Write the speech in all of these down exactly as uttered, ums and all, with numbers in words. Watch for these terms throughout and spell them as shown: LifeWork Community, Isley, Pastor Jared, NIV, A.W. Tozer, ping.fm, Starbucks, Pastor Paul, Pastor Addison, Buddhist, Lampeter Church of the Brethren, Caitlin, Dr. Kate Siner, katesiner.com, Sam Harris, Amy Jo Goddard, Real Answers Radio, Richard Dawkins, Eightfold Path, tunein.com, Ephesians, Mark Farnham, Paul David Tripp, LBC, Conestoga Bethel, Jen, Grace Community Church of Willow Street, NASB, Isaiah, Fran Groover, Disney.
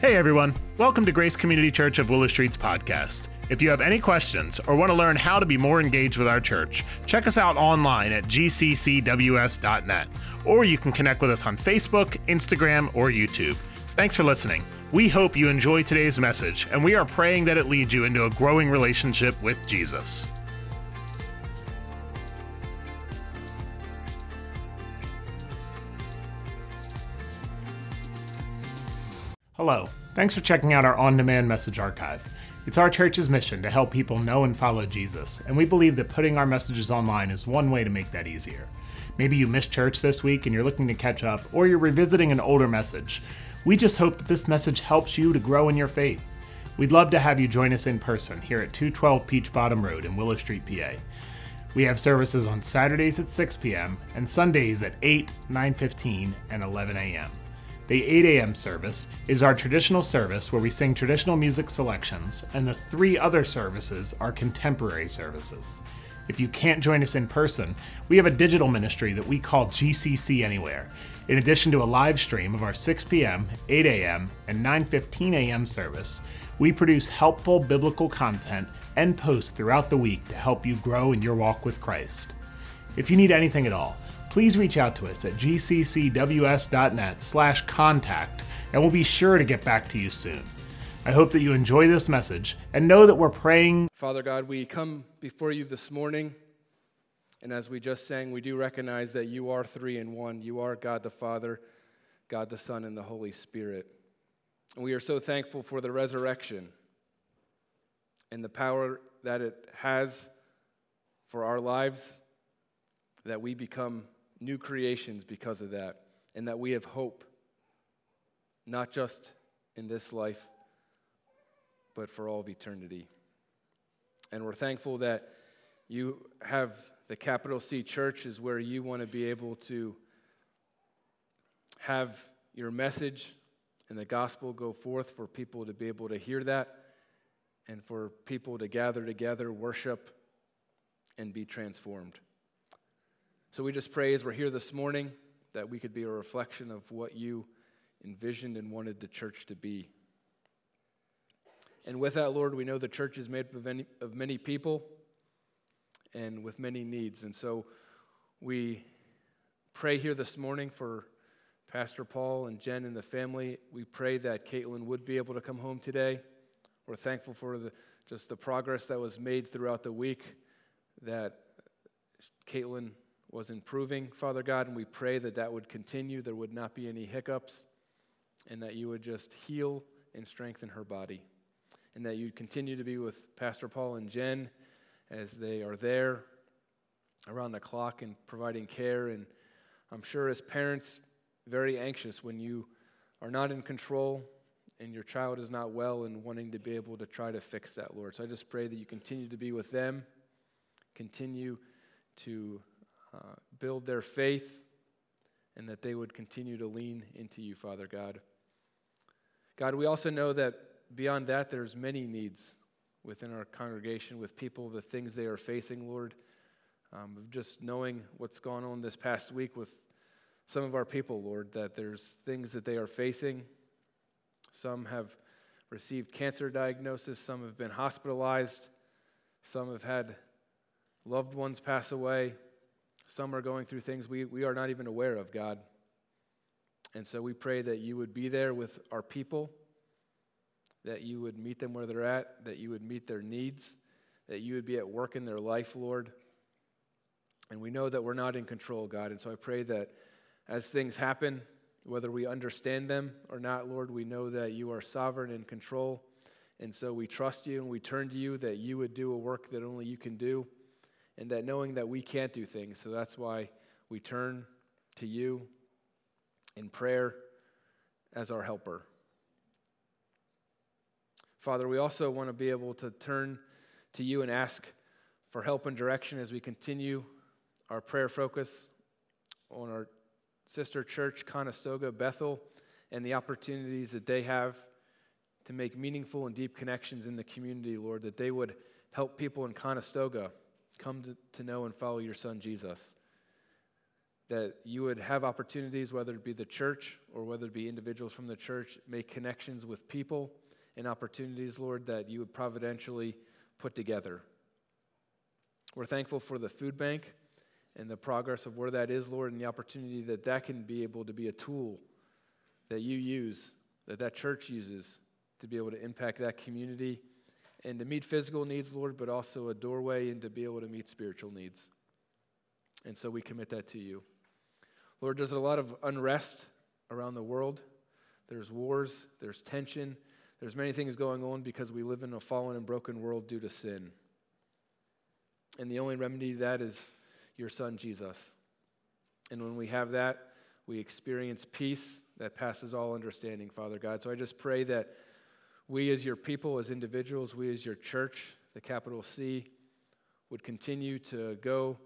Hey everyone, welcome to Grace Community Church of Willow Street's podcast. If you have any questions or want to learn how to be more engaged with our church, check us out online at g c c w s dot net, or you can connect with us on Facebook, Instagram, or YouTube. Thanks for listening. We hope you enjoy today's message, and we are praying that it leads you into a growing relationship with Jesus. Hello, thanks for checking out our on-demand message archive. It's our church's mission to help people know and follow Jesus, and we believe that putting our messages online is one way to make that easier. Maybe you missed church this week and you're looking to catch up, or you're revisiting an older message. We just hope that this message helps you to grow in your faith. We'd love to have you join us in person here at two twelve Peach Bottom Road in Willow Street, P A. We have services on Saturdays at six p m and Sundays at eight, nine fifteen, and eleven a m The eight a m service is our traditional service where we sing traditional music selections, and the three other services are contemporary services. If you can't join us in person, we have a digital ministry that we call G C C Anywhere, in addition to a live stream of our six p m, eight a m, and nine fifteen a m service. We produce helpful biblical content and posts throughout the week to help you grow in your walk with Christ. If you need anything at all, please reach out to us at g c c w s dot net slash contact, and we'll be sure to get back to you soon. I hope that you enjoy this message and know that we're praying. Father God, we come before you this morning, and as we just sang, we do recognize that you are three in one. You are God the Father, God the Son, and the Holy Spirit. And we are so thankful for the resurrection and the power that it has for our lives, that we become new creations because of that, and that we have hope, not just in this life, but for all of eternity. And we're thankful that you have the capital C Church is where you want to be able to have your message and the gospel go forth for people to be able to hear that, and for people to gather together, worship, and be transformed. So we just pray as we're here this morning that we could be a reflection of what you envisioned and wanted the church to be. And with that, Lord, we know the church is made up of, any, of many people and with many needs. And so we pray here this morning for Pastor Paul and Jen and the family. We pray that Caitlin would be able to come home today. We're thankful for the, just the progress that was made throughout the week, that Caitlin was improving, Father God, and we pray that that would continue, there would not be any hiccups, and that you would just heal and strengthen her body, and that you'd continue to be with Pastor Paul and Jen as they are there around the clock and providing care. And I'm sure as parents, very anxious when you are not in control and your child is not well and wanting to be able to try to fix that, Lord. So I just pray that you continue to be with them, continue to Uh, build their faith, and that they would continue to lean into you, Father God. God, we also know that beyond that, there's many needs within our congregation, with people, the things they are facing, Lord. Um, just knowing what's gone on this past week with some of our people, Lord, that there's things that they are facing. Some have received cancer diagnosis, some have been hospitalized, some have had loved ones pass away. Some are going through things we, we are not even aware of, God. And so we pray that you would be there with our people, that you would meet them where they're at, that you would meet their needs, that you would be at work in their life, Lord. And we know that we're not in control, God. And so I pray that as things happen, whether we understand them or not, Lord, we know that you are sovereign and in control. And so we trust you and we turn to you, that you would do a work that only you can do. And that knowing that we can't do things, so that's why we turn to you in prayer as our helper. Father, we also want to be able to turn to you and ask for help and direction as we continue our prayer focus on our sister church, Conestoga Bethel, and the opportunities that they have to make meaningful and deep connections in the community, Lord, that they would help people in Conestoga come to, to know and follow your son, Jesus. that you would have opportunities, whether it be the church or whether it be individuals from the church, make connections with people and opportunities, Lord, that you would providentially put together. We're thankful for the food bank and the progress of where that is, Lord, and the opportunity that that can be able to be a tool that you use, that that church uses to be able to impact that community and to meet physical needs, Lord, but also a doorway and to be able to meet spiritual needs. And so we commit that to you. Lord, there's a lot of unrest around the world. There's wars, there's tension, there's many things going on because we live in a fallen and broken world due to sin. And the only remedy to that is your son, Jesus. And when we have that, we experience peace that passes all understanding, Father God. So I just pray that we as your people, as individuals, we as your church, the capital C, would continue to go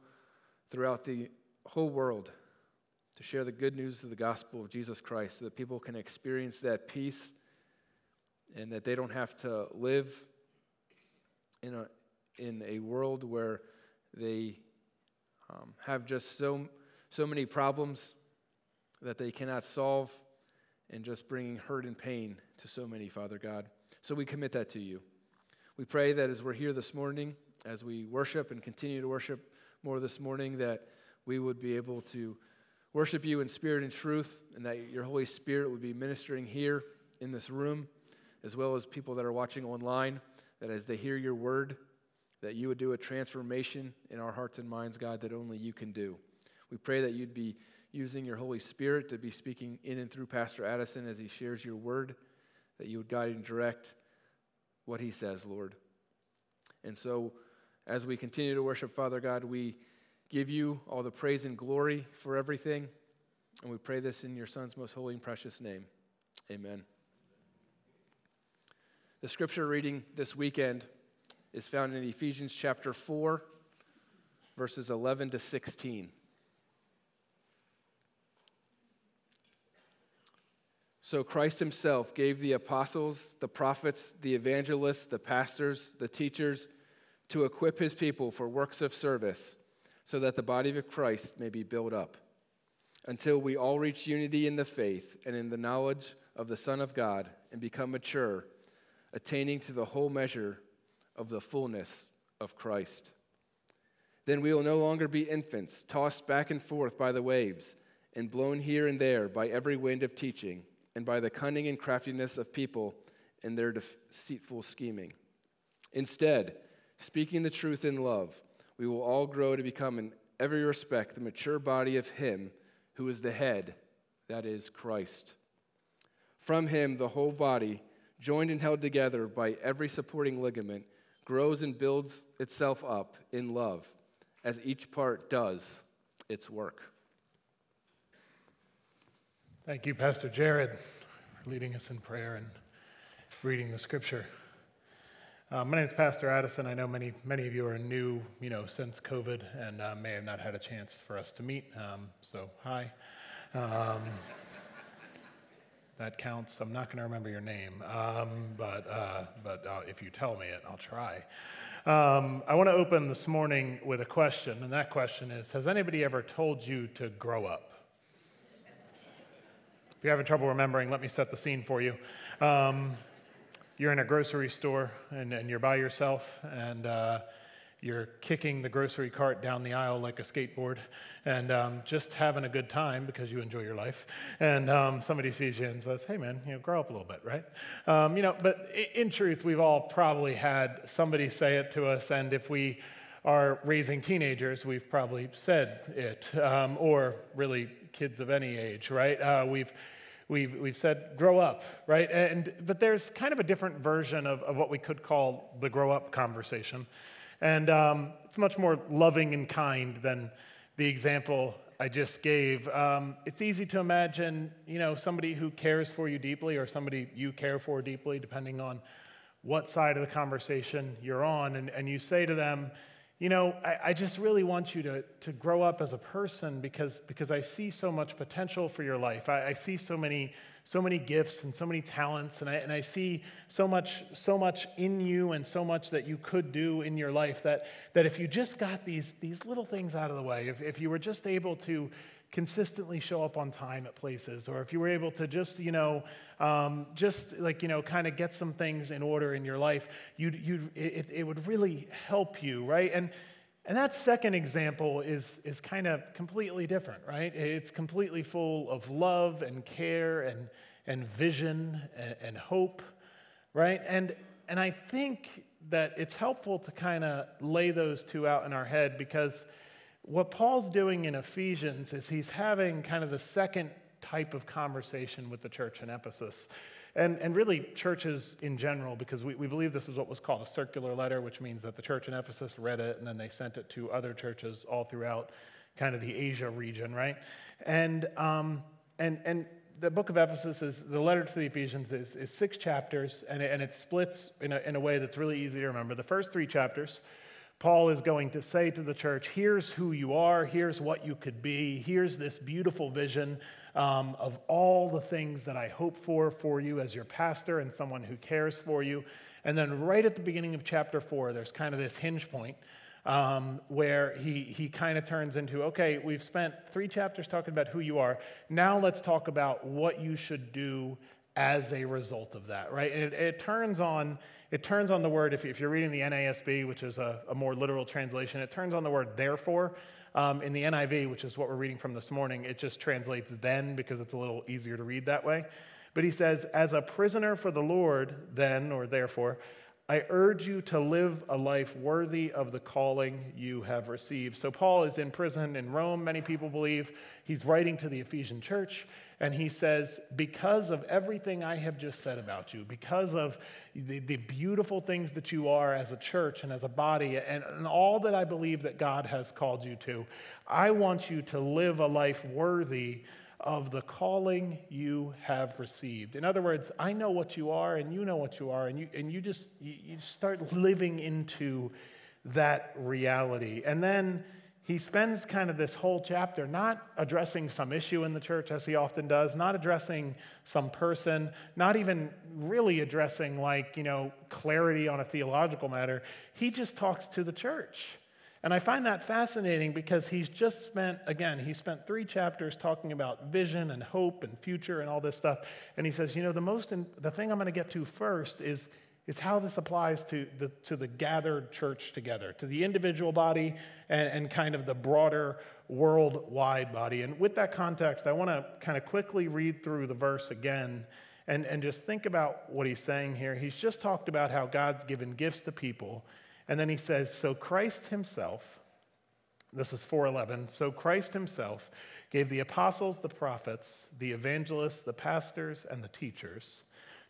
throughout the whole world to share the good news of the gospel of Jesus Christ so that people can experience that peace and that they don't have to live in a, in a world where they um, have just so, so many problems that they cannot solve and just bringing hurt and pain to so many, Father God. So we commit that to you. We pray that as we're here this morning, as we worship and continue to worship more this morning, that we would be able to worship you in spirit and truth, and that your Holy Spirit would be ministering here in this room, as well as people that are watching online, that as they hear your word, that you would do a transformation in our hearts and minds, God, that only you can do. We pray that you'd be using your Holy Spirit to be speaking in and through Pastor Addison as he shares your word, that you would guide and direct what he says, Lord. And so, as we continue to worship, Father God, we give you all the praise and glory for everything, and we pray this in your Son's most holy and precious name. Amen. The scripture reading this weekend is found in Ephesians chapter four, verses eleven to sixteen. So Christ himself gave the apostles, the prophets, the evangelists, the pastors, the teachers, to equip his people for works of service, so that the body of Christ may be built up, until we all reach unity in the faith and in the knowledge of the Son of God and become mature, attaining to the whole measure of the fullness of Christ. Then we will no longer be infants, tossed back and forth by the waves and blown here and there by every wind of teaching and by the cunning and craftiness of people and their deceitful scheming. Instead, speaking the truth in love, we will all grow to become in every respect the mature body of him who is the head, that is, Christ. From him, the whole body, joined and held together by every supporting ligament, grows and builds itself up in love, as each part does its work. Thank you, Pastor Jared, for leading us in prayer and reading the scripture. Uh, my name is Pastor Addison. I know many many of you are new, you know, since COVID, and uh, may have not had a chance for us to meet. Um, so hi, um, that counts. I'm not going to remember your name, um, but uh, but uh, if you tell me it, I'll try. Um, I want to open this morning with a question, and that question is: has anybody ever told you to grow up? If you're having trouble remembering, let me set the scene for you. Um, You're in a grocery store, and, and you're by yourself, and uh, you're kicking the grocery cart down the aisle like a skateboard, and um, just having a good time because you enjoy your life. And um, somebody sees you and says, "Hey, man, you know, grow up a little bit, right?" Um, you know, but in truth, we've all probably had somebody say it to us, and if we are raising teenagers, we've probably said it, um, or really kids of any age, right? Uh, we've We've, we've said, grow up, right? And but there's kind of a different version of, of what we could call the grow up conversation. And um, it's much more loving and kind than the example I just gave. Um, it's easy to imagine, you know, somebody who cares for you deeply or somebody you care for deeply, depending on what side of the conversation you're on. And, and you say to them, you know, I, I just really want you to, to grow up as a person because, because I see so much potential for your life. I, I see so many so many gifts and so many talents, and I and I see so much so much in you and so much that you could do in your life that that if you just got these these little things out of the way, if if you were just able to consistently show up on time at places, or if you were able to just, you know, um, just like, you know, kind of get some things in order in your life, you'd, you'd, it, it would really help you, right? And and that second example is is kind of completely different, right? It's completely full of love and care and and vision and, and hope, right? And and I think that it's helpful to kind of lay those two out in our head, because what Paul's doing in Ephesians is he's having kind of the second type of conversation with the church in Ephesus, and, and really churches in general, because we, we believe this is what was called a circular letter, which means that the church in Ephesus read it, and then they sent it to other churches all throughout kind of the Asia region, right? And um, and and the book of Ephesus, is the letter to the Ephesians, is, is six chapters, and it, and it splits in a, in a way that's really easy to remember. The first three chapters, Paul is going to say to the church, here's who you are, here's what you could be, here's this beautiful vision um, of all the things that I hope for for you as your pastor and someone who cares for you. And then right at the beginning of chapter four, there's kind of this hinge point um, where he, he kind of turns into, okay, we've spent three chapters talking about who you are, now let's talk about what you should do as a result of that, right? And it, it turns on it turns on the word, if, if you're reading the N A S B, which is a, a more literal translation, it turns on the word therefore. Um, in the N I V, which is what we're reading from this morning, it just translates then, because it's a little easier to read that way. But he says, as a prisoner for the Lord, then, or therefore, I urge you to live a life worthy of the calling you have received. So Paul is in prison in Rome, many people believe. He's writing to the Ephesian church. And he says, because of everything I have just said about you, because of the, the beautiful things that you are as a church and as a body, and, and all that I believe that God has called you to, I want you to live a life worthy of the calling you have received. In other words, I know what you are, and you know what you are, and you and you just you, you start living into that reality. And then he spends kind of this whole chapter not addressing some issue in the church, as he often does, not addressing some person, not even really addressing, like, you know, clarity on a theological matter. He just talks to the church. And I find that fascinating, because he's just spent, again, he spent three chapters talking about vision and hope and future and all this stuff. And he says, you know, the most, in, the thing I'm going to get to first is is how this applies to the to the gathered church together, to the individual body and, and kind of the broader worldwide body. And with that context, I want to kind of quickly read through the verse again and, and just think about what he's saying here. He's just talked about how God's given gifts to people. And then he says, so Christ himself, this is four eleven, so Christ himself gave the apostles, the prophets, the evangelists, the pastors, and the teachers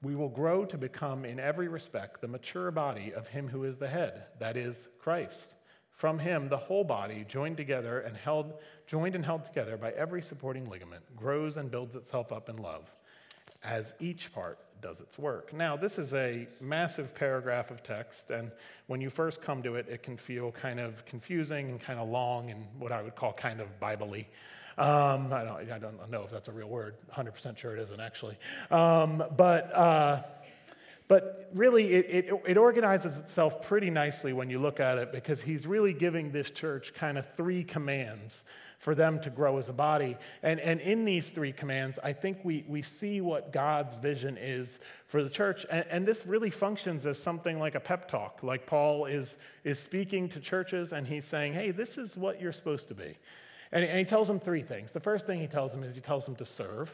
we will grow to become in every respect the mature body of him who is the head, that is, Christ. From him, the whole body, joined together and held, joined and held together by every supporting ligament, grows and builds itself up in love, as each part does its work. Now, this is a massive paragraph of text, and when you first come to it, it can feel kind of confusing and kind of long and what I would call kind of Bible-y. Um, I, don't, I don't know if that's a real word. one hundred percent sure it isn't, actually. Um, but uh, but really, it, it, it organizes itself pretty nicely when you look at it, because he's really giving this church kind of three commands for them to grow as a body. And and in these three commands, I think we, we see what God's vision is for the church. And, and this really functions as something like a pep talk, like Paul is, is speaking to churches, and he's saying, hey, this is what you're supposed to be. And, and he tells them three things. The first thing he tells them is he tells them to serve.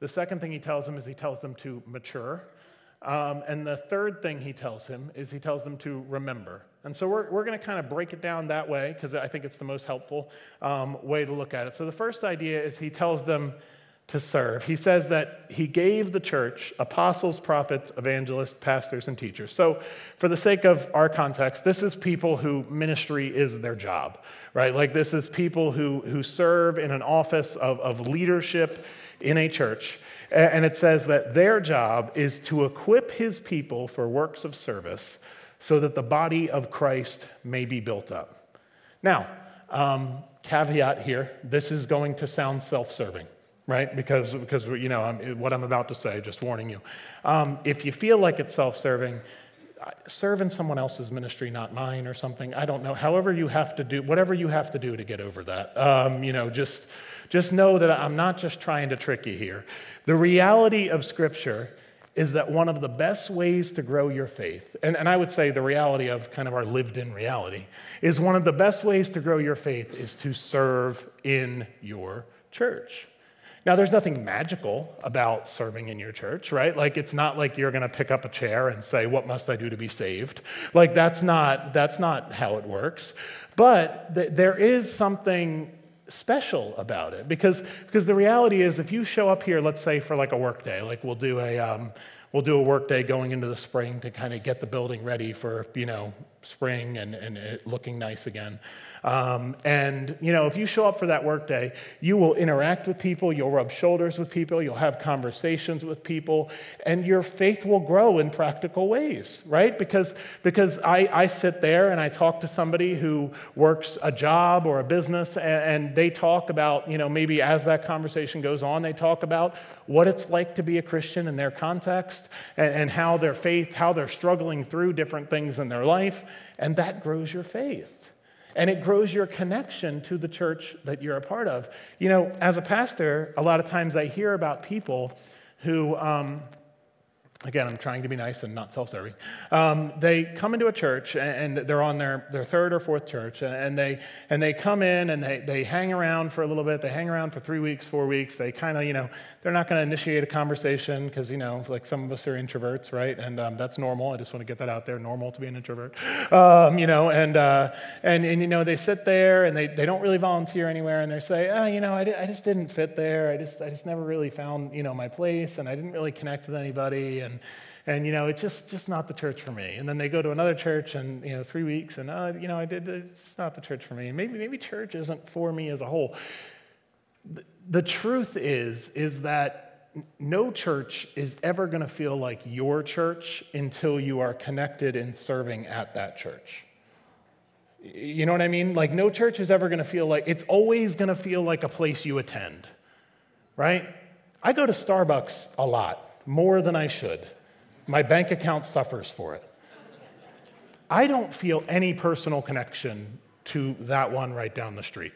The second thing he tells them is he tells them to mature. Um, and the third thing he tells him is he tells them to remember. And so we're we're going to kind of break it down that way, because I think it's the most helpful um, way to look at it. So the first idea is he tells them to serve. He says that he gave the church apostles, prophets, evangelists, pastors, and teachers. So for the sake of our context, this is people who ministry is their job, right? Like this is people who, who serve in an office of, of leadership in a church. And it says that their job is to equip his people for works of service so that the body of Christ may be built up. Now, um, caveat here, this is going to sound self-serving. Right? Because, because you know, I'm, what I'm about to say, just warning you. Um, if you feel like it's self-serving, serve in someone else's ministry, not mine or something. I don't know. However you have to do, whatever you have to do to get over that. Um, you know, just, just know that I'm not just trying to trick you here. The reality of Scripture is that one of the best ways to grow your faith, and, and I would say the reality of kind of our lived-in reality, is one of the best ways to grow your faith is to serve in your church. Now, there's nothing magical about serving in your church, right? Like, it's not like you're going to pick up a chair and say, what must I do to be saved? Like, that's not that's not how it works. But th- there is something special about it because, because the reality is if you show up here, let's say, for like a work day, like we'll do a, um, we'll do a work day going into the spring to kind of get the building ready for, you know, spring and, and it looking nice again. Um, and, you know, if you show up for that work day, you will interact with people, you'll rub shoulders with people, you'll have conversations with people, and your faith will grow in practical ways, right? Because because I, I sit there and I talk to somebody who works a job or a business, and, and they talk about, you know, maybe as that conversation goes on, they talk about what it's like to be a Christian in their context and, and how their faith, how they're struggling through different things in their life. And that grows your faith. And it grows your connection to the church that you're a part of. You know, as a pastor, a lot of times I hear about people who, um, again, I'm trying to be nice and not self-serving. Um, they come into a church and they're on their, their third or fourth church, and they and they come in and they, they hang around for a little bit. They hang around for three weeks, four weeks. They kind of, you know, they're not going to initiate a conversation because, you know, like some of us are introverts, right? And um, that's normal. I just want to get that out there. Normal to be an introvert, um, you know. And, uh, and and you know, they sit there and they, they don't really volunteer anywhere, and they say, oh, you know, I, di- I just didn't fit there. I just I just never really found, you know, my place, and I didn't really connect with anybody. And And, and, you know, it's just just not the church for me. And then they go to another church and, you know, three weeks and, uh, you know, I did, it's just not the church for me. And maybe, maybe church isn't for me as a whole. The, the truth is, is that no church is ever going to feel like your church until you are connected and serving at that church. You know what I mean? Like, no church is ever going to feel like, it's always going to feel like a place you attend, right? I go to Starbucks a lot. More than I should. My bank account suffers for it. I don't feel any personal connection to that one right down the street.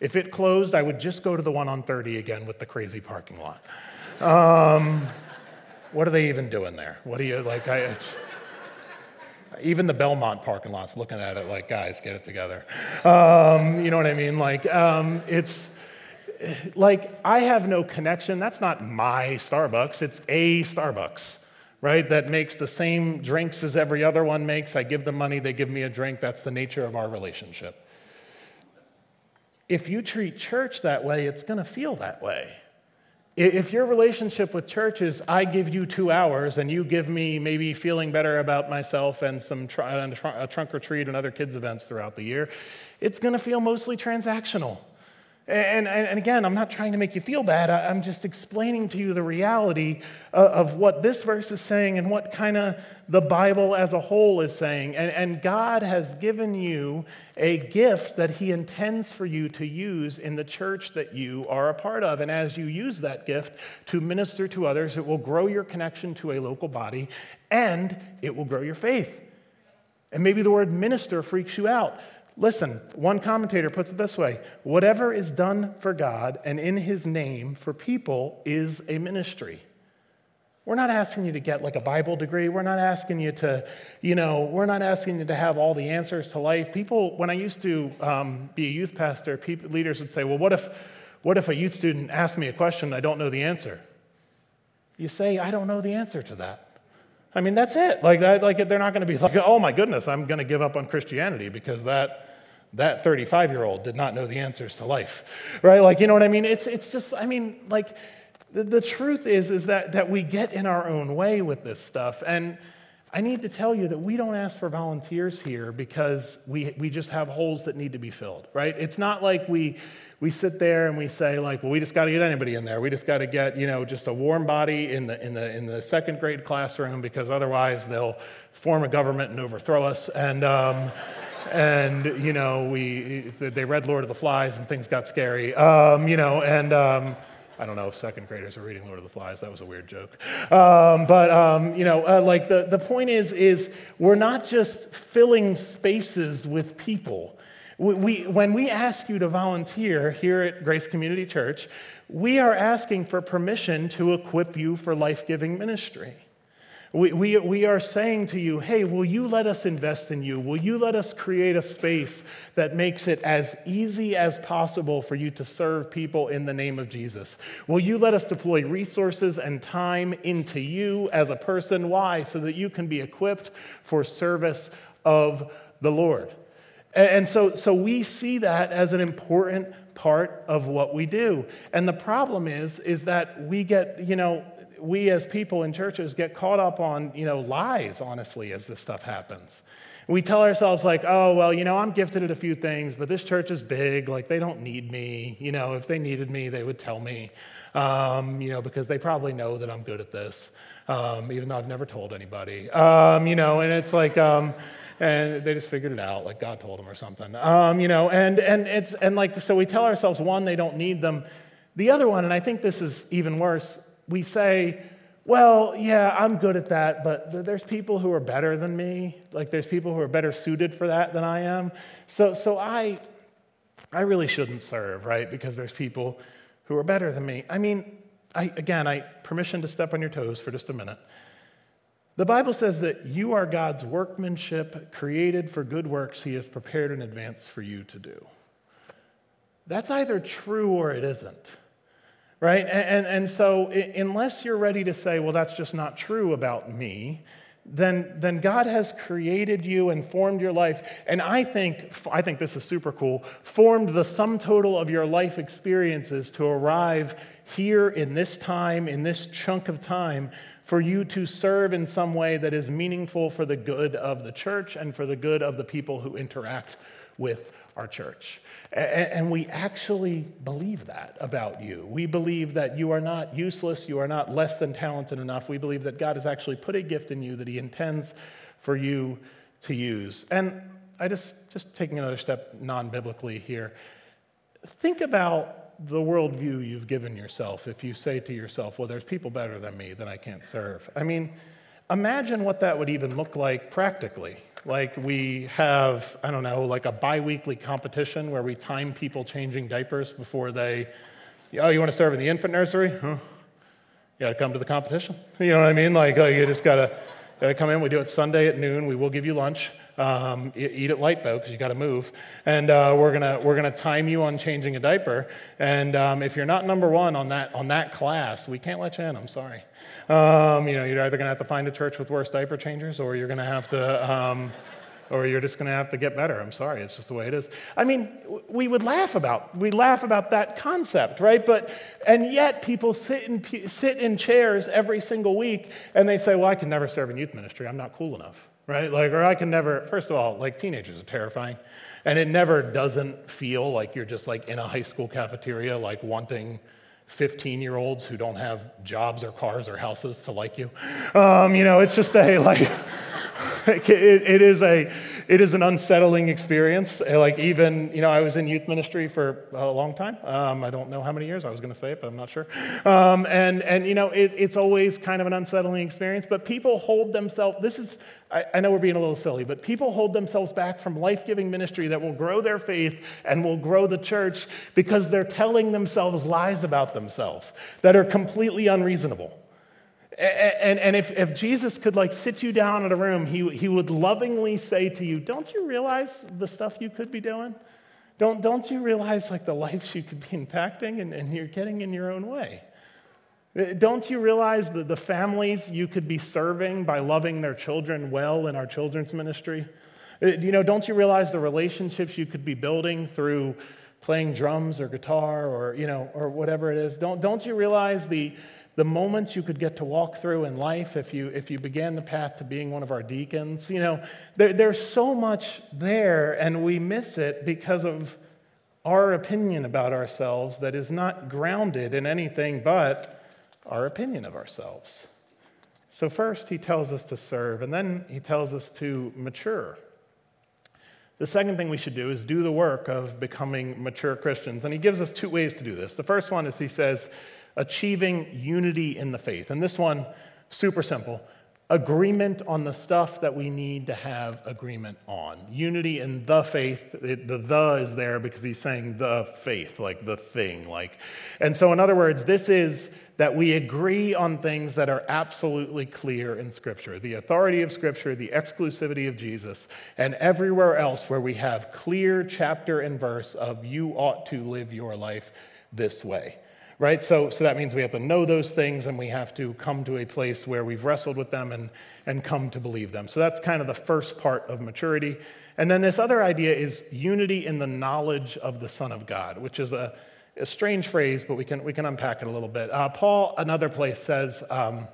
If it closed, I would just go to the one on thirty again with the crazy parking lot. Um, what are they even doing there? What do you, like, I... It's, even the Belmont parking lot's looking at it like, guys, get it together. Um, you know what I mean? Like, um, it's... Like, I have no connection. That's not my Starbucks. It's a Starbucks, right? That makes the same drinks as every other one makes. I give them money. They give me a drink. That's the nature of our relationship. If you treat church that way, it's going to feel that way. If your relationship with church is, I give you two hours and you give me maybe feeling better about myself and some tr- a trunk or treat and other kids' events throughout the year, it's going to feel mostly transactional. And, and, and again, I'm not trying to make you feel bad. I, I'm just explaining to you the reality of, of what this verse is saying and what kind of the Bible as a whole is saying. And, and God has given you a gift that he intends for you to use in the church that you are a part of. And as you use that gift to minister to others, it will grow your connection to a local body and it will grow your faith. And maybe the word minister freaks you out. Listen, one commentator puts it this way, whatever is done for God and in his name for people is a ministry. We're not asking you to get like a Bible degree. We're not asking you to, you know, we're not asking you to have all the answers to life. People, when I used to um, be a youth pastor, people, leaders would say, well, what if, what if a youth student asked me a question and I don't know the answer? You say, I don't know the answer to that. I mean, that's it. Like, that, like they're not going to be like, oh my goodness, I'm going to give up on Christianity because that that thirty-five-year-old did not know the answers to life, right? Like, you know what I mean? It's it's just, I mean, like, The, the truth is, is that, that we get in our own way with this stuff. And I need to tell you that we don't ask for volunteers here because we we just have holes that need to be filled, right? It's not like we we sit there and we say like, well, we just got to get anybody in there. We just got to get, you know, just a warm body in the in the in the second grade classroom because otherwise they'll form a government and overthrow us. And um, and you know, we they read Lord of the Flies and things got scary, um, you know, and. Um, I don't know if second graders are reading Lord of the Flies. That was a weird joke. Um, but, um, you know, uh, like the, the point is, is we're not just filling spaces with people. We, we, when we ask you to volunteer here at Grace Community Church, we are asking for permission to equip you for life-giving ministry. We, we, we are saying to you, hey, will you let us invest in you? Will you let us create a space that makes it as easy as possible for you to serve people in the name of Jesus? Will you let us deploy resources and time into you as a person? Why? So that you can be equipped for service of the Lord. And so, so we see that as an important part of what we do. And the problem is, is that we get, you know, we as people in churches get caught up on, you know, lies, honestly, as this stuff happens. We tell ourselves like, oh, well, you know, I'm gifted at a few things, but this church is big. Like, they don't need me. You know, if they needed me, they would tell me, um, you know, because they probably know that I'm good at this, um, even though I've never told anybody, um, you know, and it's like, um, and they just figured it out, like God told them or something, um, you know, and, and it's, and like, so we tell ourselves, one, they don't need them. The other one, and I think this is even worse, we say, well, yeah, I'm good at that, but there's people who are better than me. Like, there's people who are better suited for that than I am. So so I I really shouldn't serve, right? Because there's people who are better than me. I mean, I again, I permission to step on your toes for just a minute. The Bible says that you are God's workmanship, created for good works he has prepared in advance for you to do. That's either true or it isn't. Right? And, and, and so unless you're ready to say, well, that's just not true about me, then, then God has created you and formed your life. And I think, I think this is super cool, formed the sum total of your life experiences to arrive here in this time, in this chunk of time, for you to serve in some way that is meaningful for the good of the church and for the good of the people who interact with our church. And we actually believe that about you. We believe that you are not useless, you are not less than talented enough. We believe that God has actually put a gift in you that he intends for you to use. And I just, just taking another step non-biblically here, think about the worldview you've given yourself if you say to yourself, well, there's people better than me, then I can't serve. I mean, imagine what that would even look like practically. Like we have, I don't know, like a bi-weekly competition where we time people changing diapers before they, oh, you want to serve in the infant nursery? Huh. You got to come to the competition. You know what I mean? Like, like you just got to gotta come in. We do it Sunday at noon. We will give you lunch. Um, eat it light, though, because you got to move. And uh, we're gonna we're gonna time you on changing a diaper. And um, if you're not number one on that on that class, we can't let you in. I'm sorry. Um, you know, you're either gonna have to find a church with worse diaper changers, or you're gonna have to, um, or you're just gonna have to get better. I'm sorry, it's just the way it is. I mean, we would laugh about we laugh about that concept, right? But and yet people sit in sit in chairs every single week, and they say, well, I can never serve in youth ministry. I'm not cool enough. Right? Like, or I can never, first of all, like teenagers are terrifying. And it never doesn't feel like you're just like in a high school cafeteria, like wanting fifteen-year-olds who don't have jobs or cars or houses to like you. Um, you know, it's just a, like, it, it is a, it is an unsettling experience. Like even, you know, I was in youth ministry for a long time. Um, I don't know how many years, I was going to say it, but I'm not sure. Um, and, and you know, it, it's always kind of an unsettling experience, but people hold themselves, this is, I, I know we're being a little silly, but people hold themselves back from life-giving ministry that will grow their faith and will grow the church because they're telling themselves lies about themselves that are completely unreasonable. And, and if, if Jesus could like sit you down in a room, he, he would lovingly say to you, don't you realize the stuff you could be doing? Don't, don't you realize like the lives you could be impacting and, and you're getting in your own way? Don't you realize that the families you could be serving by loving their children well in our children's ministry? You know, don't you realize the relationships you could be building through playing drums or guitar or, you know, or whatever it is. Don't, don't you realize the, the moments you could get to walk through in life if you, if you began the path to being one of our deacons? You know, there, there's so much there, and we miss it because of our opinion about ourselves that is not grounded in anything but our opinion of ourselves. So first, he tells us to serve, and then he tells us to mature. The second thing we should do is do the work of becoming mature Christians. And he gives us two ways to do this. The first one is, he says, achieving unity in the faith. And this one, super simple. Agreement on the stuff that we need to have agreement on. Unity in the faith. It, the the is there because he's saying the faith, like the thing. like. And so in other words, this is that we agree on things that are absolutely clear in Scripture. The authority of Scripture, the exclusivity of Jesus, and everywhere else where we have clear chapter and verse of you ought to live your life this way. Right? So, so that means we have to know those things, and we have to come to a place where we've wrestled with them and, and come to believe them. So that's kind of the first part of maturity. And then this other idea is unity in the knowledge of the Son of God, which is a, a strange phrase, but we can, we can unpack it a little bit. Uh, Paul, another place, says, um,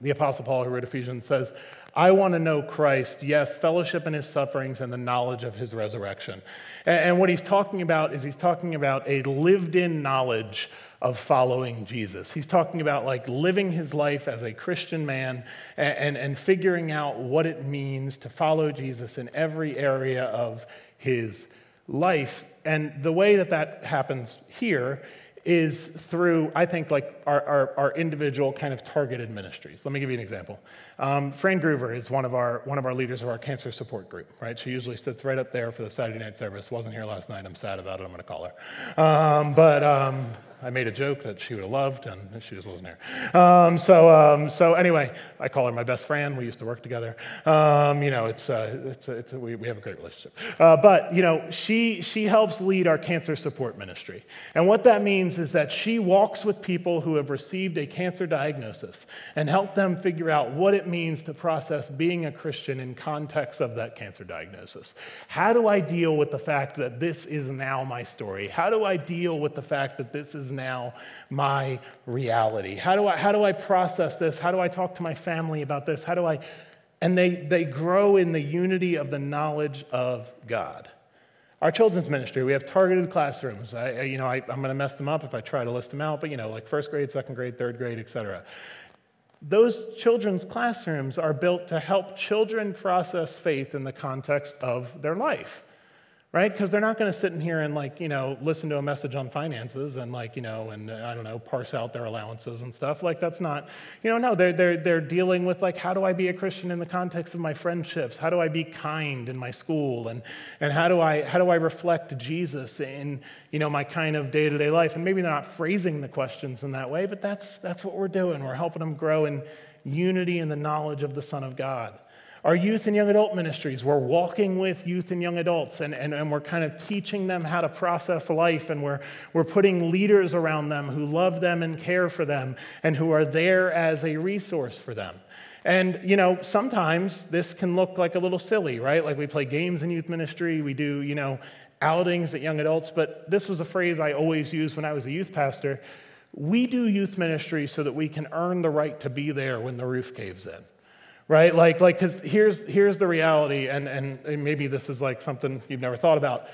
the Apostle Paul, who wrote Ephesians, says, I want to know Christ, yes, fellowship in his sufferings and the knowledge of his resurrection. And, and what he's talking about is he's talking about a lived-in knowledge of following Jesus. He's talking about like living his life as a Christian man and, and, and figuring out what it means to follow Jesus in every area of his life. And the way that that happens here is through, I think, like our, our, our individual kind of targeted ministries. Let me give you an example. Um, Fran Groover is one of our one of our leaders of our cancer support group, right? She usually sits right up there for the Saturday night service. Wasn't here last night. I'm sad about it. I'm going to call her. Um, but um, I made a joke that she would have loved, and she just wasn't here. Um, so um, so anyway, I call her my best friend. We used to work together. Um, you know, it's uh, it's it's we, we have a great relationship. Uh, but you know, she she helps lead our cancer support ministry, and what that means is that she walks with people who have received a cancer diagnosis and help them figure out what it means to process being a Christian in context of that cancer diagnosis. How do I deal with the fact that this is now my story? How do I deal with the fact that this is now my reality? How do I, how do I process this? How do I talk to my family about this? How do I, and they, they grow in the unity of the knowledge of God. Our children's ministry, we have targeted classrooms. I, you know, I, I'm going to mess them up if I try to list them out, but, you know, like first grade, second grade, third grade, et cetera. Those children's classrooms are built to help children process faith in the context of their life, right? Because they're not going to sit in here and, like, you know, listen to a message on finances and, like, you know, and, I don't know, parse out their allowances and stuff. Like, that's not, you know, no, they're, they're, they're dealing with, like, how do I be a Christian in the context of my friendships? How do I be kind in my school? And, and how do I, how do I reflect Jesus in, you know, my kind of day-to-day life? And maybe they're not phrasing the questions in that way, but that's, that's what we're doing. We're helping them grow in unity and the knowledge of the Son of God. Our youth and young adult ministries, we're walking with youth and young adults, and, and, and we're kind of teaching them how to process life, and we're, we're putting leaders around them who love them and care for them and who are there as a resource for them. And, you know, sometimes this can look like a little silly, right? Like we play games in youth ministry, we do, you know, outings at young adults, but this was a phrase I always used when I was a youth pastor. We do youth ministry so that we can earn the right to be there when the roof caves in. Right? Like, like, because here's, here's the reality, and, and maybe this is like something you've never thought about.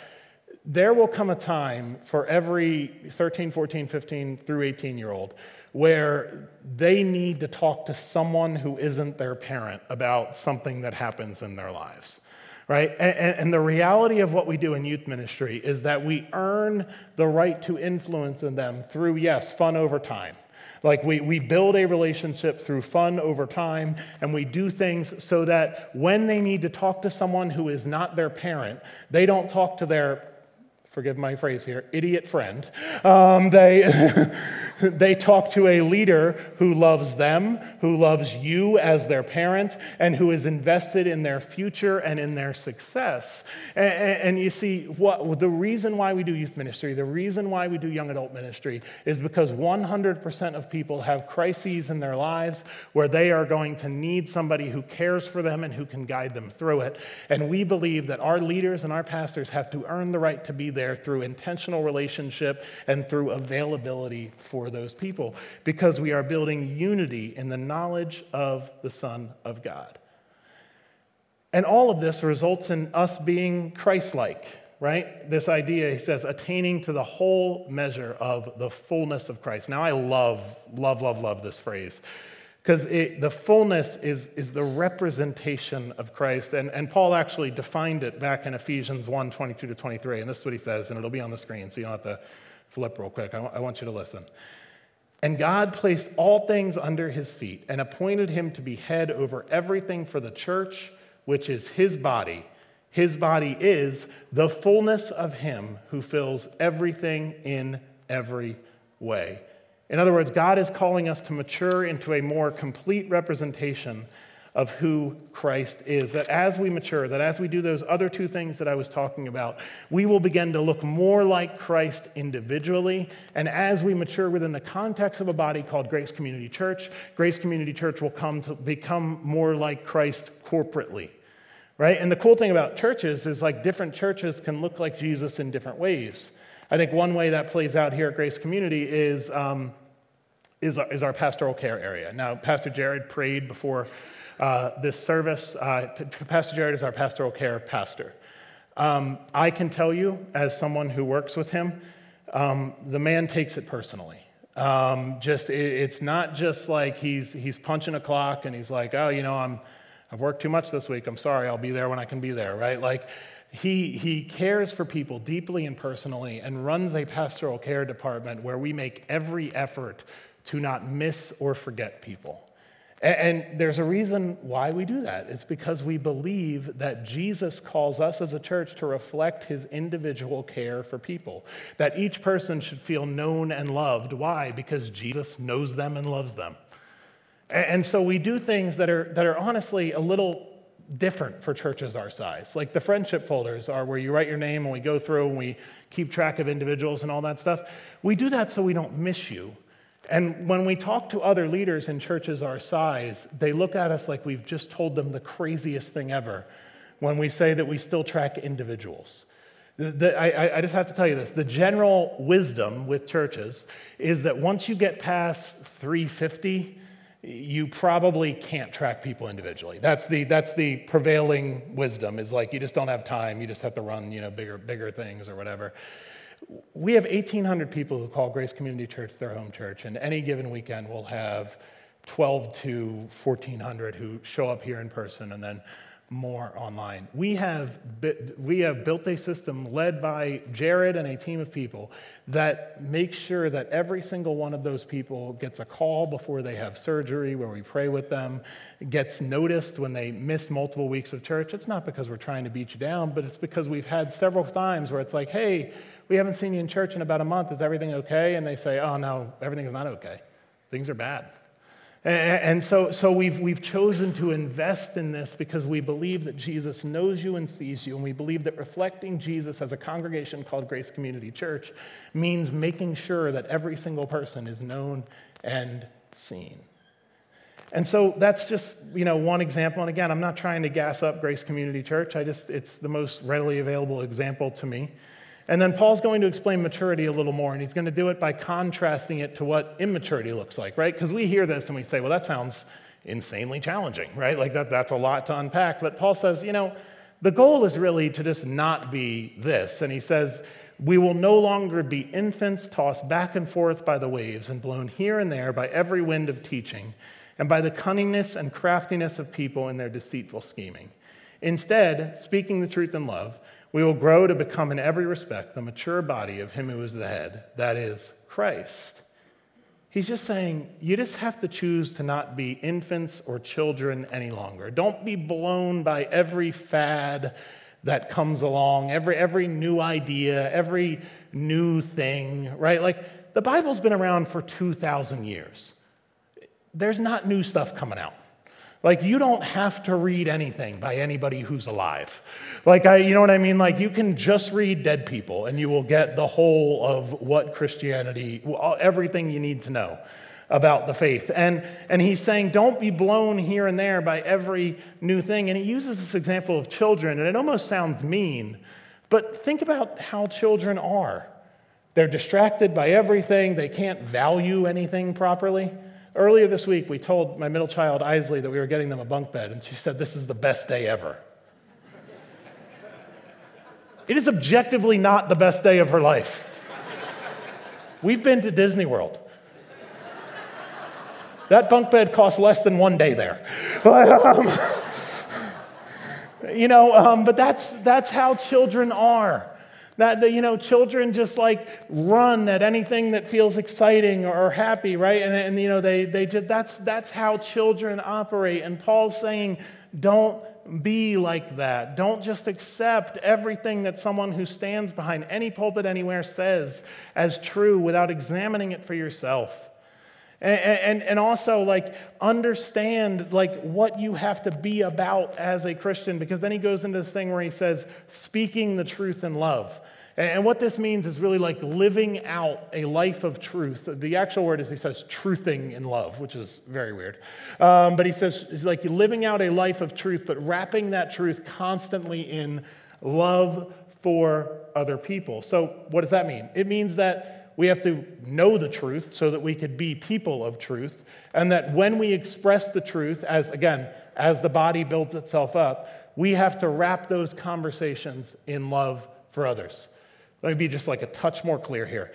There will come a time for every thirteen, fourteen, fifteen, through eighteen-year-old where they need to talk to someone who isn't their parent about something that happens in their lives. Right? And, and the reality of what we do in youth ministry is that we earn the right to influence in them through, yes, fun over time. Like we, we build a relationship through fun over time, and we do things so that when they need to talk to someone who is not their parent, they don't talk to their, forgive my phrase here, idiot friend. Um, they, they talk to a leader who loves them, who loves you as their parent, and who is invested in their future and in their success. And, and, and you see, what the reason why we do youth ministry, the reason why we do young adult ministry is because one hundred percent of people have crises in their lives where they are going to need somebody who cares for them and who can guide them through it. And we believe that our leaders and our pastors have to earn the right to be there there through intentional relationship and through availability for those people, because we are building unity in the knowledge of the Son of God. And all of this results in us being Christ-like, right? This idea, he says, attaining to the whole measure of the fullness of Christ. Now, I love, love, love, love this phrase, because the fullness is, is the representation of Christ. And, and Paul actually defined it back in Ephesians one, twenty-two to twenty-three. And this is what he says, and it'll be on the screen, so you don't have to flip real quick. I, w- I want you to listen. And God placed all things under his feet and appointed him to be head over everything for the church, which is his body. His body is the fullness of him who fills everything in every way. In other words, God is calling us to mature into a more complete representation of who Christ is. That as we mature, that as we do those other two things that I was talking about, we will begin to look more like Christ individually. And as we mature within the context of a body called Grace Community Church, Grace Community Church will come to become more like Christ corporately, right? And the cool thing about churches is, like, different churches can look like Jesus in different ways. I think one way that plays out here at Grace Community is um, is, our, is our pastoral care area. Now, Pastor Jared prayed before Uh, this service. Uh, Pastor Jared is our pastoral care pastor. Um, I can tell you, as someone who works with him, um, the man takes it personally. Um, just it, it's not just like he's he's punching a clock and he's like, oh, you know, I'm I've worked too much this week. I'm sorry. I'll be there when I can be there, right? Like, he he cares for people deeply and personally, and runs a pastoral care department where we make every effort to not miss or forget people. And there's a reason why we do that. It's because we believe that Jesus calls us as a church to reflect his individual care for people, that each person should feel known and loved. Why? Because Jesus knows them and loves them. And so we do things that are that are honestly a little different for churches our size. Like, the friendship folders are where you write your name and we go through and we keep track of individuals and all that stuff. We do that so we don't miss you. And when we talk to other leaders in churches our size, they look at us like we've just told them the craziest thing ever when we say that we still track individuals. The, the, I, I just have to tell you this. The general wisdom with churches is that once you get past three fifty, you probably can't track people individually. That's the that's the prevailing wisdom, is like you just don't have time. You just have to run, you know, bigger bigger things or whatever. We have eighteen hundred people who call Grace Community Church their home church, and any given weekend we'll have twelve to fourteen hundred who show up here in person and then more online. We have we have built a system led by Jared and a team of people that makes sure that every single one of those people gets a call before they have surgery, where we pray with them, gets noticed when they miss multiple weeks of church. It's not because we're trying to beat you down, but it's because we've had several times where it's like, hey, we haven't seen you in church in about a month. Is everything okay? And they say, oh, no, everything is not okay. Things are bad. And so so we've we've chosen to invest in this because we believe that Jesus knows you and sees you, and we believe that reflecting Jesus as a congregation called Grace Community Church means making sure that every single person is known and seen. And so that's just, you know, one example. And again, I'm not trying to gas up Grace Community Church. I just it's the most readily available example to me. And then Paul's going to explain maturity a little more, and he's going to do it by contrasting it to what immaturity looks like, right? Because we hear this and we say, well, that sounds insanely challenging, right? Like, that, that's a lot to unpack. But Paul says, you know, the goal is really to just not be this. And he says, we will no longer be infants tossed back and forth by the waves and blown here and there by every wind of teaching and by the cunningness and craftiness of people in their deceitful scheming. Instead, speaking the truth in love, we will grow to become in every respect the mature body of him who is the head, that is, Christ. He's just saying, you just have to choose to not be infants or children any longer. Don't be blown by every fad that comes along, every every new idea, every new thing, right? Like, the Bible's been around for two thousand years. There's not new stuff coming out. Like, you don't have to read anything by anybody who's alive. Like, I, you know what I mean? Like, you can just read dead people, and you will get the whole of what Christianity, everything you need to know about the faith. And and he's saying, don't be blown here and there by every new thing. And he uses this example of children, and it almost sounds mean, But think about how children are. They're distracted by everything. They can't value anything properly. Earlier this week, we told my middle child, Isley, that we were getting them a bunk bed, and she said, "This is the best day ever." It is objectively not the best day of her life. We've been to Disney World. That bunk bed costs less than one day there. But, um, you know, um, but that's, that's how children are. That, you know, children just like run at anything that feels exciting or happy, right? And, and you know, they, they just, that's, that's how children operate. And Paul's saying, don't be like that. Don't just accept everything that someone who stands behind any pulpit anywhere says as true without examining it for yourself. And, and, and also, like, understand, like, what you have to be about as a Christian, because then he goes into this thing where he says, speaking the truth in love. And, and what this means is really, like, living out a life of truth. The actual word is, he says, truthing in love, which is very weird. Um, but he says, like, living out a life of truth, but wrapping that truth constantly in love for other people. So what does that mean? It means that we have to know the truth so that we could be people of truth, and that when we express the truth, as again, as the body builds itself up, we have to wrap those conversations in love for others. Let me be just like a touch more clear here.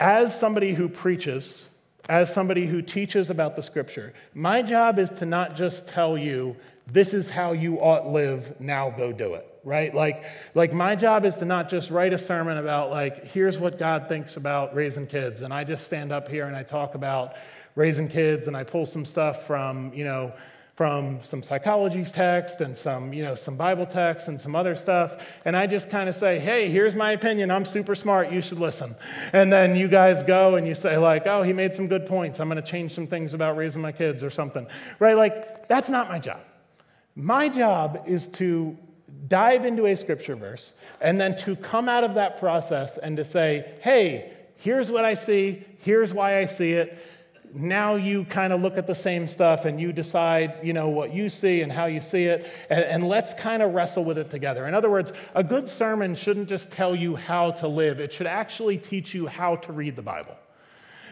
As somebody who preaches, as somebody who teaches about the Scripture, my job is to not just tell you, this is how you ought live, now go do it. Right? Like, like my job is to not just write a sermon about, like, here's what God thinks about raising kids, and I just stand up here and I talk about raising kids, and I pull some stuff from, you know, from some psychology's text and some, you know, some Bible text and some other stuff, and I just kind of say, hey, here's my opinion, I'm super smart, you should listen. And then you guys go and you say, like, oh, he made some good points, I'm going to change some things about raising my kids or something. Right? Like, that's not my job. My job is to dive into a scripture verse, and then to come out of that process and to say, hey, here's what I see, here's why I see it. Now you kind of look at the same stuff and you decide, you know, what you see and how you see it, and, and let's kind of wrestle with it together. In other words, a good sermon shouldn't just tell you how to live. It should actually teach you how to read the Bible.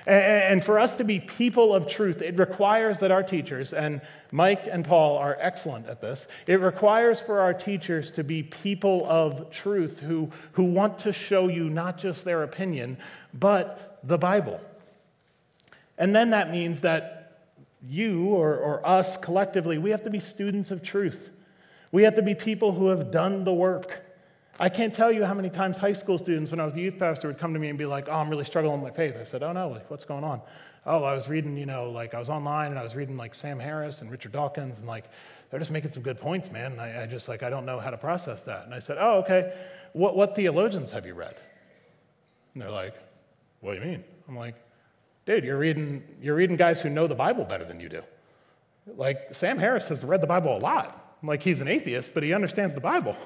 And for us to be people of truth, it requires that our teachers, and Mike and Paul are excellent at this, it requires for our teachers to be people of truth who, who want to show you not just their opinion, but the Bible. And then that means that you or, or us collectively, we have to be students of truth. We have to be people who have done the work. I can't tell you how many times high school students, when I was the youth pastor, would come to me and be like, oh, I'm really struggling with my faith. I said, oh, no, like, what's going on? Oh, I was reading, you know, like, I was online, and I was reading, like, Sam Harris and Richard Dawkins, and, like, they're just making some good points, man. And I, I just, like, I don't know how to process that. And I said, oh, okay, what, what theologians have you read? And they're like, what do you mean? I'm like, dude, you're reading, you're reading guys who know the Bible better than you do. Like, Sam Harris has read the Bible a lot. Like, he's an atheist, but he understands the Bible.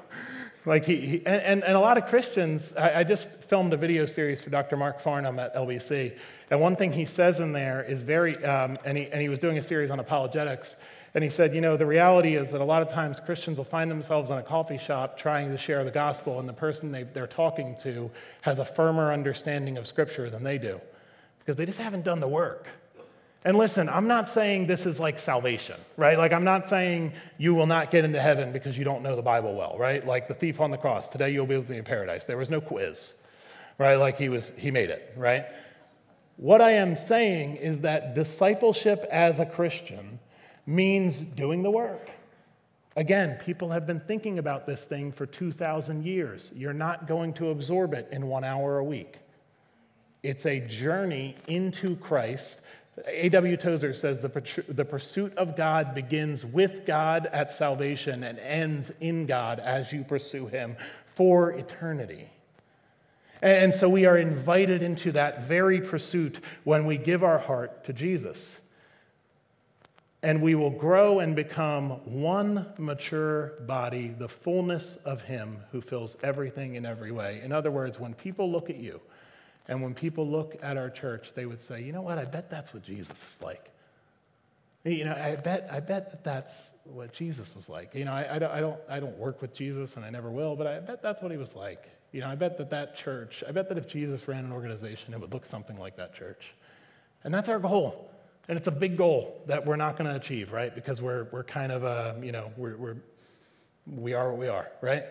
Like he, he and, and a lot of Christians, I, I just filmed a video series for Doctor Mark Farnham at L B C, and one thing he says in there is very, um, and, he, and he was doing a series on apologetics, and he said, you know, the reality is that a lot of times Christians will find themselves in a coffee shop trying to share the gospel, and the person they, they're talking to has a firmer understanding of Scripture than they do, because they just haven't done the work. And listen, I'm not saying this is like salvation, right? Like, I'm not saying you will not get into heaven because you don't know the Bible well, right? Like the thief on the cross, today you'll be with me in paradise. There was no quiz, right? Like he was, he made it, right? What I am saying is that discipleship as a Christian means doing the work. Again, people have been thinking about this thing for two thousand years. You're not going to absorb it in one hour a week. It's a journey into Christ. A W Tozer says, the, the pursuit of God begins with God at salvation and ends in God as you pursue him for eternity. And so we are invited into that very pursuit when we give our heart to Jesus. And we will grow and become one mature body, the fullness of him who fills everything in every way. In other words, when people look at you, and when people look at our church, they would say, you know what, I bet that's what Jesus is like. You know, I bet I bet that that's what Jesus was like. You know, I, I, don't, I, don't, I don't work with Jesus, and I never will, but I bet that's what he was like. You know, I bet that that church, I bet that if Jesus ran an organization, it would look something like that church. And that's our goal. And it's a big goal that we're not going to achieve, right? Because we're we're kind of, uh, you know, we're, we're, we are what we are, right?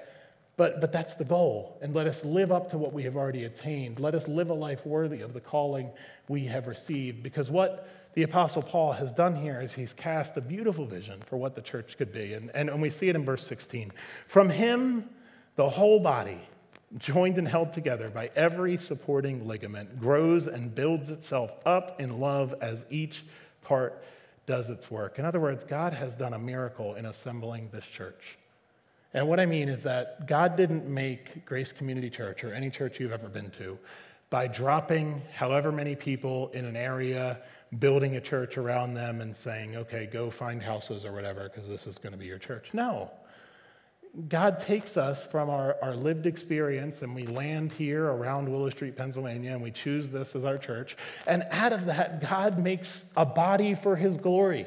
But but that's the goal. And let us live up to what we have already attained. Let us live a life worthy of the calling we have received. Because what the Apostle Paul has done here is he's cast a beautiful vision for what the church could be. And, and, and we see it in verse sixteen. From him, the whole body, joined and held together by every supporting ligament, grows and builds itself up in love as each part does its work. In other words, God has done a miracle in assembling this church. And what I mean is that God didn't make Grace Community Church or any church you've ever been to by dropping however many people in an area, building a church around them and saying, okay, go find houses or whatever because this is going to be your church. No. God takes us from our, our lived experience and we land here around Willow Street, Pennsylvania, and we choose this as our church. And out of that, God makes a body for his glory.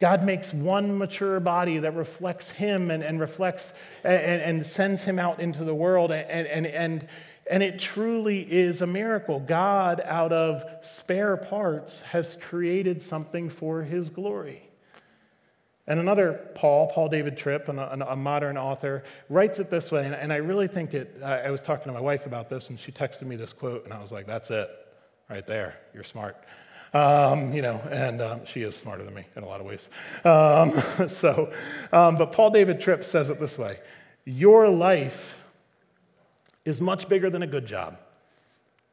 God makes one mature body that reflects him and, and reflects and, and sends him out into the world. And, and, and, and it truly is a miracle. God, out of spare parts, has created something for his glory. And another Paul, Paul David Tripp, a, a modern author, writes it this way. And, and I really think it, I was talking to my wife about this, and she texted me this quote, and I was like, that's it, right there. You're smart. Um, you know, and um, she is smarter than me in a lot of ways. Um, so, um, but Paul David Tripp says it this way. Your life is much bigger than a good job,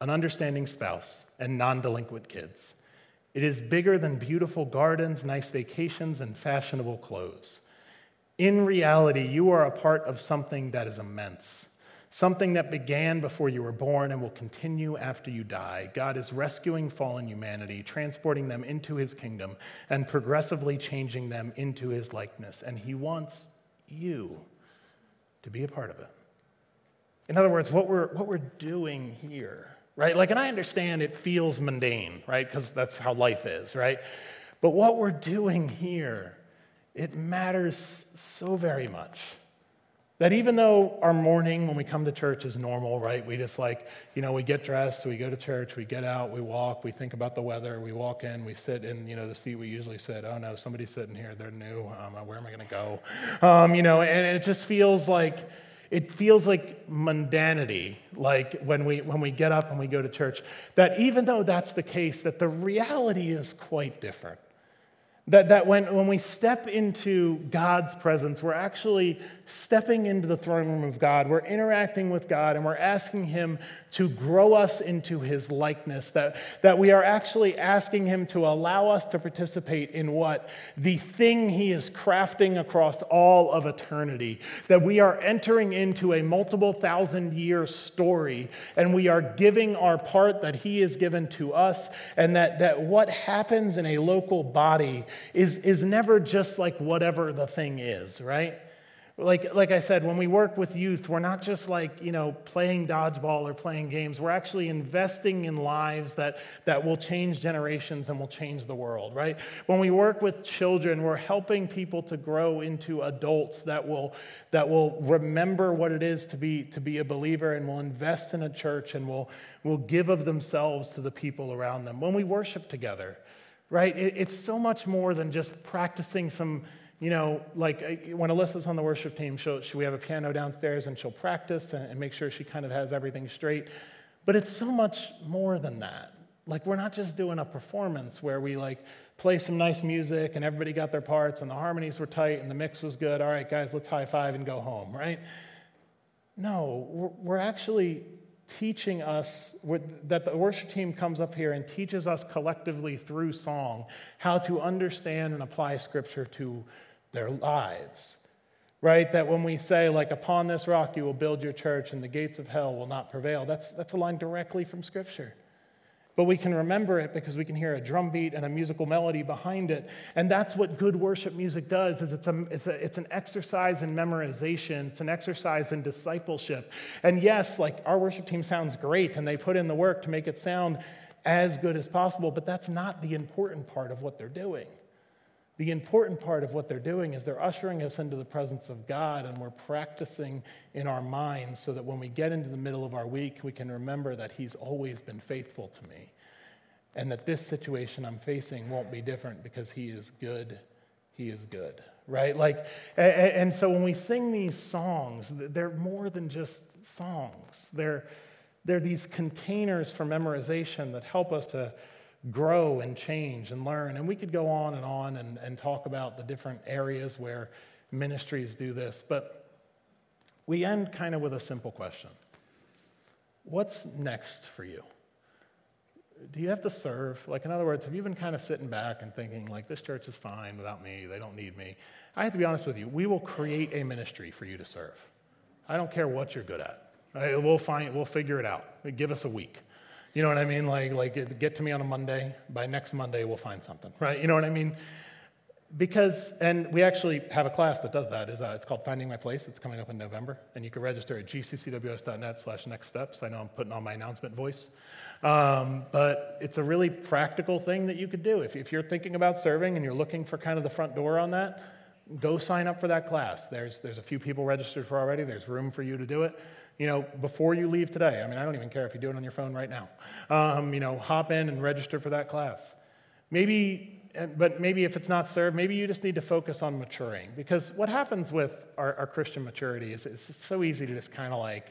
an understanding spouse, and non-delinquent kids. It is bigger than beautiful gardens, nice vacations, and fashionable clothes. In reality, you are a part of something that is immense, something that began before you were born and will continue after you die. God is rescuing fallen humanity, transporting them into his kingdom, and progressively changing them into his likeness. And he wants you to be a part of it. In other words, what we're, what we're doing here, right? Like, and I understand it feels mundane, right? Because that's how life is, right? But what we're doing here, it matters so very much. That even though our morning when we come to church is normal, right? We just like, you know, we get dressed, we go to church, we get out, we walk, we think about the weather, we walk in, we sit in, you know, the seat we usually sit. Oh no, somebody's sitting here, they're new, um, where am I going to go? Um, you know, and it just feels like, It feels like mundanity, like when we when we get up and we go to church, that even though that's the case, that the reality is quite different. That that when, when we step into God's presence, we're actually stepping into the throne room of God. We're interacting with God, and we're asking him to grow us into his likeness, that, that we are actually asking him to allow us to participate in what? The thing he is crafting across all of eternity, that we are entering into a multiple thousand year story, and we are giving our part that he has given to us, and that, that what happens in a local body is, is never just like whatever the thing is, right? Like like I said, when we work with youth, we're not just like, you know, playing dodgeball or playing games. We're actually investing in lives that, that will change generations and will change the world, right? When we work with children, we're helping people to grow into adults that will that will remember what it is to be to be a believer and will invest in a church and will will give of themselves to the people around them. When we worship together, right? It, it's so much more than just practicing some. You know, like when Alyssa's on the worship team, she'll, she, we have a piano downstairs and she'll practice and, and make sure she kind of has everything straight. But it's so much more than that. Like we're not just doing a performance where we like play some nice music and everybody got their parts and the harmonies were tight and the mix was good. All right, guys, let's high five and go home, right? No, we're, we're actually teaching us that the worship team comes up here and teaches us collectively through song how to understand and apply Scripture to their lives, right? That when we say, like, upon this rock you will build your church and the gates of hell will not prevail, that's that's a line directly from Scripture. But we can remember it because we can hear a drum beat and a musical melody behind it. And that's what good worship music does, is it's a, it's a, it's an exercise in memorization. It's an exercise in discipleship. And yes, like our worship team sounds great, and they put in the work to make it sound as good as possible, but that's not the important part of what they're doing. The important part of what they're doing is they're ushering us into the presence of God, and we're practicing in our minds so that when we get into the middle of our week, we can remember that he's always been faithful to me, and that this situation I'm facing won't be different because he is good. He is good, right? Like, and, and so when we sing these songs, they're more than just songs. They're, they're these containers for memorization that help us to grow and change and learn. And we could go on and on and, and talk about the different areas where ministries do this, but we end kind of with a simple question. What's next for you? Do you have to serve? Like, in other words, have you been kind of sitting back and thinking, like, this church is fine without me, they don't need me? I have to be honest with you, we will create a ministry for you to serve. I don't care what you're good at. Right? We'll find, we'll figure it out. Give us a week. You know what I mean? Like, like, get to me on a Monday. By next Monday, we'll find something, right? You know what I mean? Because, and we actually have a class that does that. It's, uh, it's called Finding My Place. It's coming up in November, and you can register at g c c w s dot net slash next steps. I know I'm putting on my announcement voice, um, but it's a really practical thing that you could do. If, if you're thinking about serving and you're looking for kind of the front door on that, go sign up for that class. There's, there's a few people registered for already. There's room for you to do it. You know, before you leave today, I mean, I don't even care if you do it on your phone right now. Um, you know, hop in and register for that class. Maybe, but maybe if it's not served, maybe you just need to focus on maturing. Because what happens with our, our Christian maturity is it's so easy to just kind of like,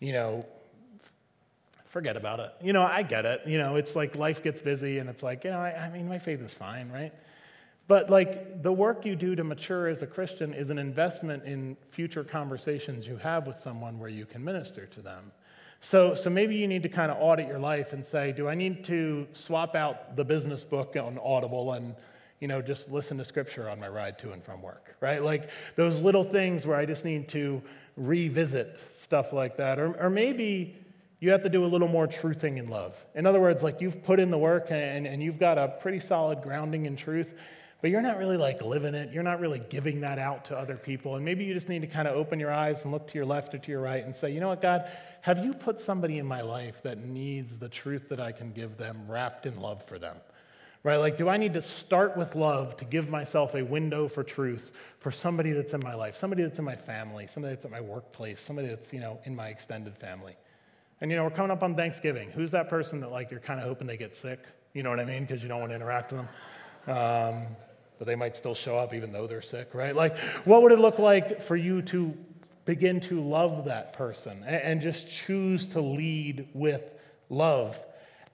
you know, forget about it. You know, I get it. You know, it's like life gets busy and it's like, you know, I, I mean, my faith is fine, right? But like the work you do to mature as a Christian is an investment in future conversations you have with someone where you can minister to them. So, so maybe you need to kind of audit your life and say, do I need to swap out the business book on Audible and, you know, just listen to scripture on my ride to and from work, right? Like those little things where I just need to revisit stuff like that. Or, or maybe you have to do a little more truthing in love. In other words, like you've put in the work and, and you've got a pretty solid grounding in truth, but you're not really like living it. You're not really giving that out to other people. And maybe you just need to kind of open your eyes and look to your left or to your right and say, you know what, God, have you put somebody in my life that needs the truth that I can give them wrapped in love for them? Right? Like, do I need to start with love to give myself a window for truth for somebody that's in my life, somebody that's in my family, somebody that's at my workplace, somebody that's, you know, in my extended family? And, you know, we're coming up on Thanksgiving. Who's that person that, like, you're kind of hoping they get sick? You know what I mean? Because you don't want to interact with them. Um, but they might still show up even though they're sick, right? Like, what would it look like for you to begin to love that person and just choose to lead with love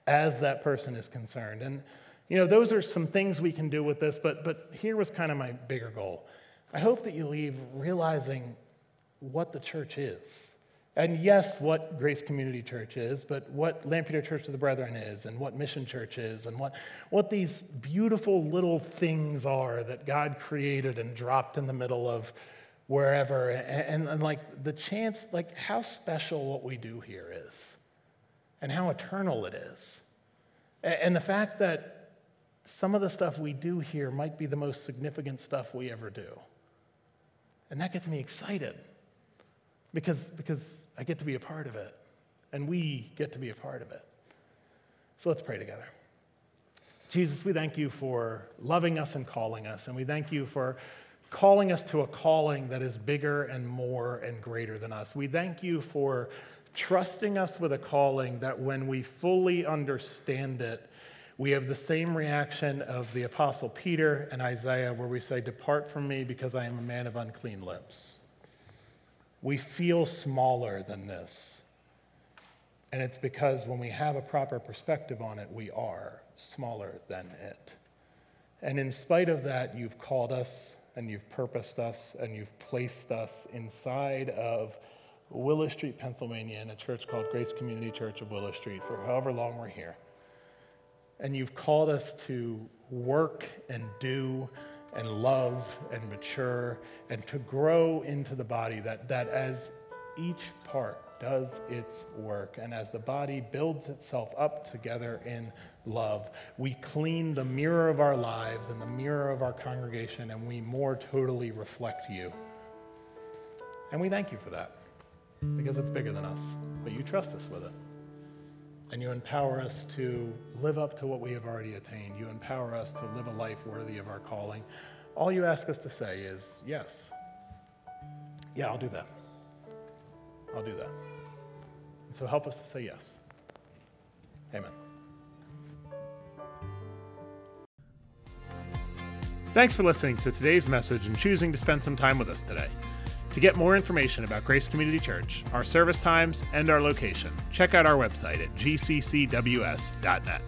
as that person is concerned? And, you know, those are some things we can do with this, but but here was kind of my bigger goal. I hope that you leave realizing what the church is. And yes, what Grace Community Church is, but what Lampeter Church of the Brethren is, and what Mission Church is, and what, what these beautiful little things are that God created and dropped in the middle of wherever. And, and, and like the chance, like how special what we do here is, and how eternal it is. And, and the fact that some of the stuff we do here might be the most significant stuff we ever do. And that gets me excited. Because, because I get to be a part of it, and we get to be a part of it. So let's pray together. Jesus, we thank you for loving us and calling us, and we thank you for calling us to a calling that is bigger and more and greater than us. We thank you for trusting us with a calling that when we fully understand it, we have the same reaction of the Apostle Peter and Isaiah where we say, "Depart from me because I am a man of unclean lips." We feel smaller than this, and it's because when we have a proper perspective on it, we are smaller than it. And in spite of that, you've called us, and you've purposed us, and you've placed us inside of Willow Street, Pennsylvania, in a church called Grace Community Church of Willow Street for however long we're here. And you've called us to work and do and love and mature and to grow into the body that, that as each part does its work and as the body builds itself up together in love, we clean the mirror of our lives and the mirror of our congregation and we more totally reflect you. And we thank you for that because it's bigger than us, but you trust us with it. and you empower us to live up to what we have already attained. You empower us to live a life worthy of our calling. All you ask us to say is, yes. Yeah, I'll do that. I'll do that. And so help us to say yes. Amen. Thanks for listening to today's message and choosing to spend some time with us today. To get more information about Grace Community Church, our service times, and our location, check out our website at g c c w s dot net.